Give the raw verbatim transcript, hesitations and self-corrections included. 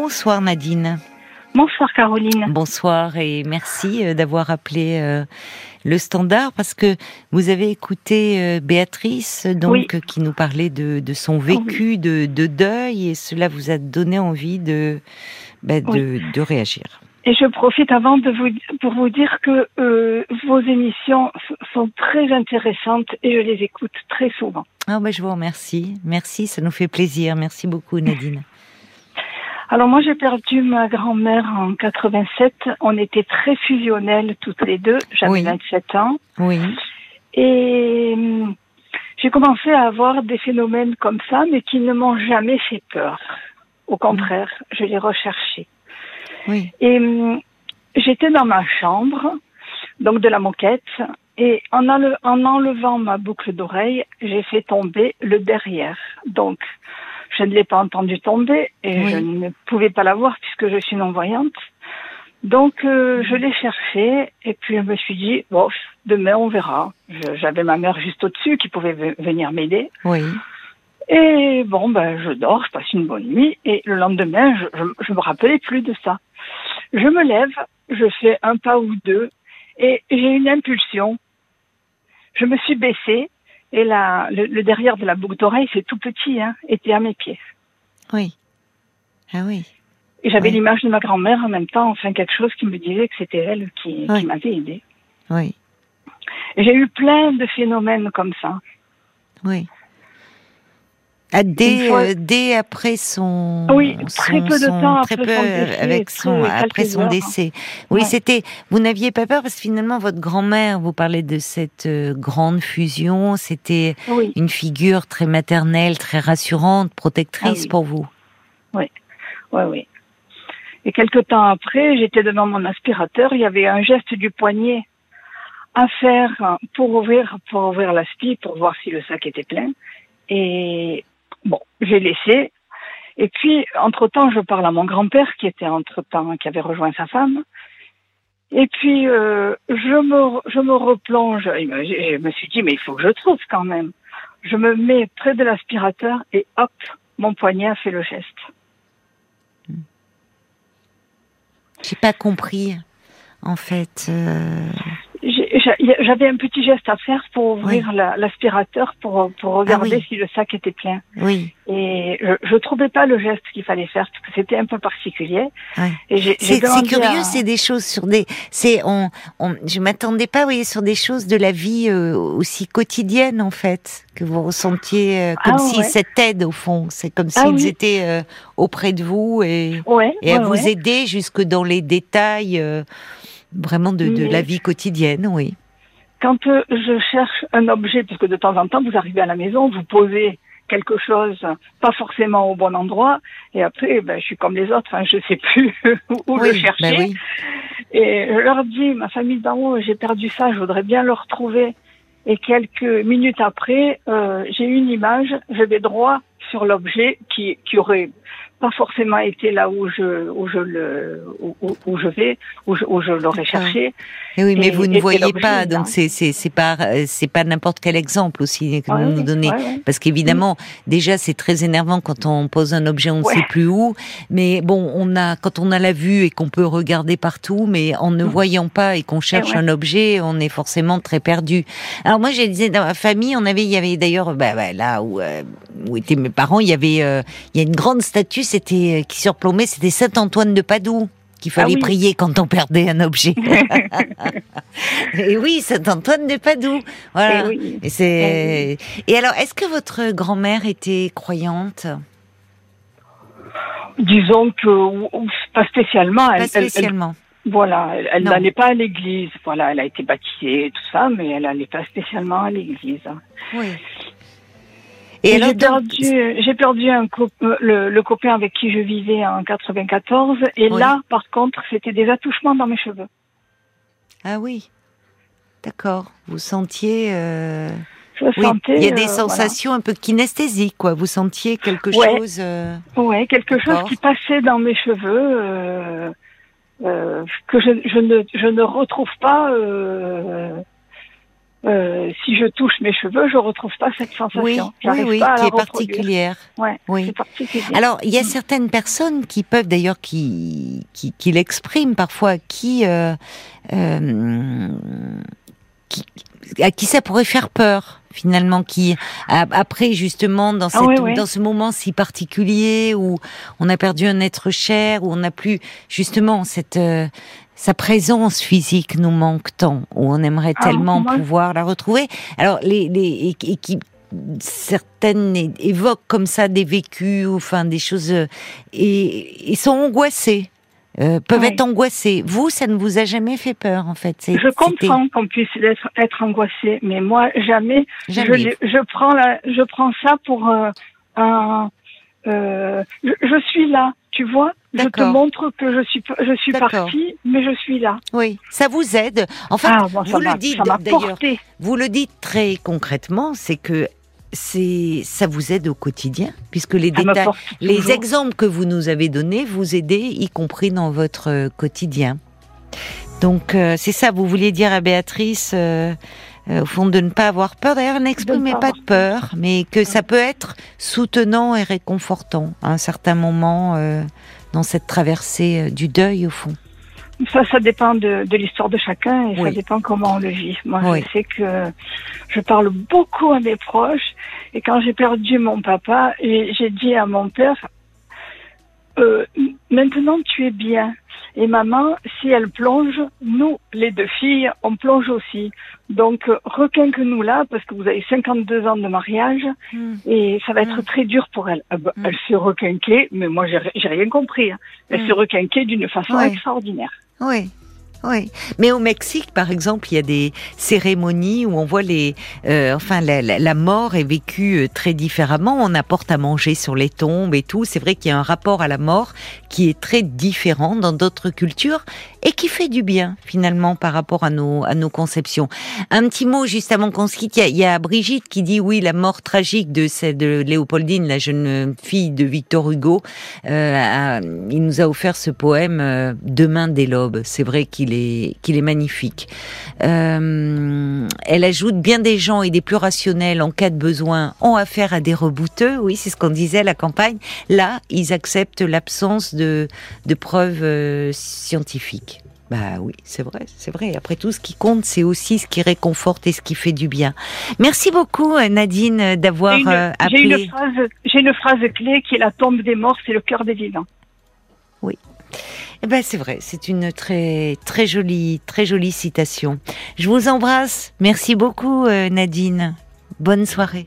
Bonsoir Nadine. Bonsoir Caroline. Bonsoir et merci d'avoir appelé euh, le standard parce que vous avez écouté euh, Béatrice donc oui. euh, qui nous parlait de, de son vécu oui. de, de deuil et cela vous a donné envie de, bah, de, oui. de réagir. Et je profite avant de vous, pour vous dire que euh, vos émissions sont très intéressantes et je les écoute très souvent. Ah bah, je vous remercie. Merci, ça nous fait plaisir. Merci beaucoup Nadine. Alors moi j'ai perdu ma grand-mère en quatre-vingt-sept, on était très fusionnelles toutes les deux, j'avais oui. vingt-sept ans, oui. et j'ai commencé à avoir des phénomènes comme ça, mais qui ne m'ont jamais fait peur, au contraire, mmh. je les recherchais. Oui. Et j'étais dans ma chambre, donc de la moquette, et en enlevant ma boucle d'oreille, j'ai fait tomber le derrière, donc... Je ne l'ai pas entendu tomber et oui. je ne pouvais pas la voir puisque je suis non-voyante. Donc, euh, je l'ai cherchée et puis je me suis dit, bon, demain on verra. Je, j'avais ma mère juste au-dessus qui pouvait v- venir m'aider. Oui. Et bon, ben, je dors, je passe une bonne nuit et le lendemain, je, je, je me rappelais plus de ça. Je me lève, je fais un pas ou deux et j'ai une impulsion. Je me suis baissée. Et la, le, le derrière de la boucle d'oreille, c'est tout petit, hein, était à mes pieds. Oui. Ah oui. Et j'avais oui. l'image de ma grand-mère en même temps, enfin quelque chose qui me disait que c'était elle qui, oui. qui m'avait aidée. Oui. Et j'ai eu plein de phénomènes comme ça. Oui. Ah, dès, fois... euh, dès après son... Oui, très son, peu de son, temps après, après son décès. Avec son, après son décès. Oui, ouais. c'était... Vous n'aviez pas peur parce que finalement, votre grand-mère, vous parlez de cette euh, grande fusion, c'était oui. une figure très maternelle, très rassurante, protectrice ah, oui. pour vous. Oui, oui, oui. Et quelques temps après, j'étais devant mon aspirateur, il y avait un geste du poignet à faire pour ouvrir, pour ouvrir l'aspi, pour voir si le sac était plein. Et... Bon, j'ai laissé. Et puis, entre-temps, je parle à mon grand-père qui était entre-temps, qui avait rejoint sa femme. Et puis, euh, je me, je me replonge. Je me suis dit, mais il faut que je trouve quand même. Je me mets près de l'aspirateur et hop, mon poignet a fait le geste. J'ai pas compris, en fait. Euh... J'avais un petit geste à faire pour ouvrir oui. la, l'aspirateur, pour, pour regarder ah oui. si le sac était plein. Oui. Et je ne trouvais pas le geste qu'il fallait faire, parce que c'était un peu particulier. Ouais. Et j'ai, c'est, j'ai c'est curieux, à... c'est des choses sur des... C'est, on, on, je ne m'attendais pas, vous voyez, sur des choses de la vie euh, aussi quotidienne, en fait, que vous ressentiez euh, comme ah, si ouais. cette aide, au fond, c'est comme ah, s'ils oui. étaient euh, auprès de vous et, ouais, et ouais, à ouais. vous aider jusque dans les détails... Euh, Vraiment de, de la vie quotidienne, oui. Quand euh, je cherche un objet, puisque de temps en temps, vous arrivez à la maison, vous posez quelque chose, pas forcément au bon endroit, et après, ben, je suis comme les autres, hein, je ne sais plus où oui, le chercher. Ben oui. Et je leur dis, ma famille d'en haut, j'ai perdu ça, je voudrais bien le retrouver. Et quelques minutes après, euh, j'ai une image, je vais droit sur l'objet qui, qui aurait... pas forcément été là où je où je le où, où je vais où je, où je l'aurais D'accord. cherché. Et oui, mais et, vous ne voyez pas, donc c'est c'est c'est pas c'est pas n'importe quel exemple aussi que vous oui, nous donnez, ouais, ouais. parce qu'évidemment mmh. déjà c'est très énervant quand on pose un objet, on ne ouais. sait plus où. Mais bon, on a quand on a la vue et qu'on peut regarder partout, mais en ne mmh. voyant pas et qu'on cherche et ouais. un objet, on est forcément très perdu. Alors moi, je disais dans ma famille, on avait il y avait d'ailleurs bah, bah là où euh, où étaient mes parents, il y avait euh, il y a une grande statue. C'était, qui surplombait, c'était Saint-Antoine de Padoue qu'il fallait ah oui. prier quand on perdait un objet. Et oui, Saint-Antoine de Padoue. Voilà. Et, oui. Et, c'est... Et, oui. Et alors, est-ce que votre grand-mère était croyante ? Disons que pas spécialement. Elle, pas spécialement. Elle, elle, voilà, elle, elle n'allait pas à l'église. Voilà, elle a été baptisée et tout ça, mais elle n'allait pas spécialement à l'église. Oui. Et et j'ai, perdu, j'ai perdu un co- le, le copain avec qui je vivais en quatre-vingt-quatorze et oui. là, par contre, c'était des attouchements dans mes cheveux. Ah oui, d'accord. Vous sentiez... Euh... Je oui. sentais... Il y a des euh, sensations voilà. un peu kinesthésiques, quoi. Vous sentiez quelque ouais. chose... Euh... Oui, quelque d'accord. chose qui passait dans mes cheveux euh, euh, que je, je, ne, je ne retrouve pas... Euh, Euh, si je touche mes cheveux, je retrouve pas cette sensation. Oui, J'arrive oui, oui, pas à qui la est particulière. Ouais, oui. C'est particulier. Alors, il y a certaines personnes qui peuvent, d'ailleurs, qui qui, qui l'expriment parfois, qui, euh, euh, qui à qui ça pourrait faire peur, finalement, qui après justement dans cette, ah, oui, oui. dans ce moment si particulier où on a perdu un être cher, où on n'a plus justement cette euh, sa présence physique nous manque tant, où on aimerait ah, tellement moi. pouvoir la retrouver. Alors, les, les, et, et qui, certaines évoquent comme ça des vécus, ou, enfin, des choses, et, et sont angoissées, euh, peuvent oui. être angoissées. Vous, ça ne vous a jamais fait peur, en fait. C'est, je comprends c'était... qu'on puisse être, être angoissé, mais moi, jamais. jamais. Je, je, prends la, je prends ça pour euh, un... Euh, je, je suis là, tu vois. D'accord. Je te montre que je suis je suis D'accord. partie, mais je suis là. Oui, ça vous aide. Enfin, ah, bon, vous le dites d'ailleurs. Vous le dites très concrètement, c'est que c'est ça vous aide au quotidien, puisque les ça détails, les exemples que vous nous avez donnés vous aident, y compris dans votre quotidien. Donc euh, c'est ça, vous vouliez dire à Béatrice. Euh, Au fond, de ne pas avoir peur. D'ailleurs, n'exprimez pas de peur, mais que ça peut être soutenant et réconfortant à un certain moment euh, dans cette traversée du deuil, au fond. Ça, ça dépend de, de l'histoire de chacun et oui. ça dépend comment on le vit. Moi, oui. je sais que je parle beaucoup à mes proches, et quand j'ai perdu mon papa, j'ai, j'ai dit à mon père euh, « Maintenant, tu es bien ». Et maman, si elle plonge, nous, les deux filles, on plonge aussi. Donc, requinque-nous là, parce que vous avez cinquante-deux ans de mariage, mmh. et ça va être mmh. très dur pour elle. Euh, bah, mmh. Elle s'est requinquée, mais moi, j'ai, j'ai rien compris. Hein. Elle mmh. s'est requinquée d'une façon oui. extraordinaire. Oui. Oui, mais au Mexique, par exemple, il y a des cérémonies où on voit les, euh, enfin, la, la, la mort est vécue très différemment. On apporte à manger sur les tombes et tout. C'est vrai qu'il y a un rapport à la mort qui est très différent dans d'autres cultures et qui fait du bien finalement par rapport à nos à nos conceptions. Un petit mot juste avant qu'on se quitte. Il y a, il y a Brigitte qui dit oui, la mort tragique de cette de Léopoldine, la jeune fille de Victor Hugo. Euh, a, il nous a offert ce poème euh, Demain dès l'aube. C'est vrai qu'il Qu'il est, qu'il est magnifique. Euh, elle ajoute bien des gens et des plus rationnels en cas de besoin ont affaire à des rebouteux. Oui, c'est ce qu'on disait à la campagne. Là, ils acceptent l'absence de, de preuves euh, scientifiques. Bah oui, c'est vrai, c'est vrai. Après tout, ce qui compte, c'est aussi ce qui réconforte et ce qui fait du bien. Merci beaucoup, Nadine, d'avoir j'ai une, euh, appelé. J'ai une, phrase, j'ai une phrase clé qui est la tombe des morts, c'est le cœur des vivants. Oui. Eh ben c'est vrai, c'est une très très jolie très jolie citation. Je vous embrasse. Merci beaucoup, Nadine. Bonne soirée.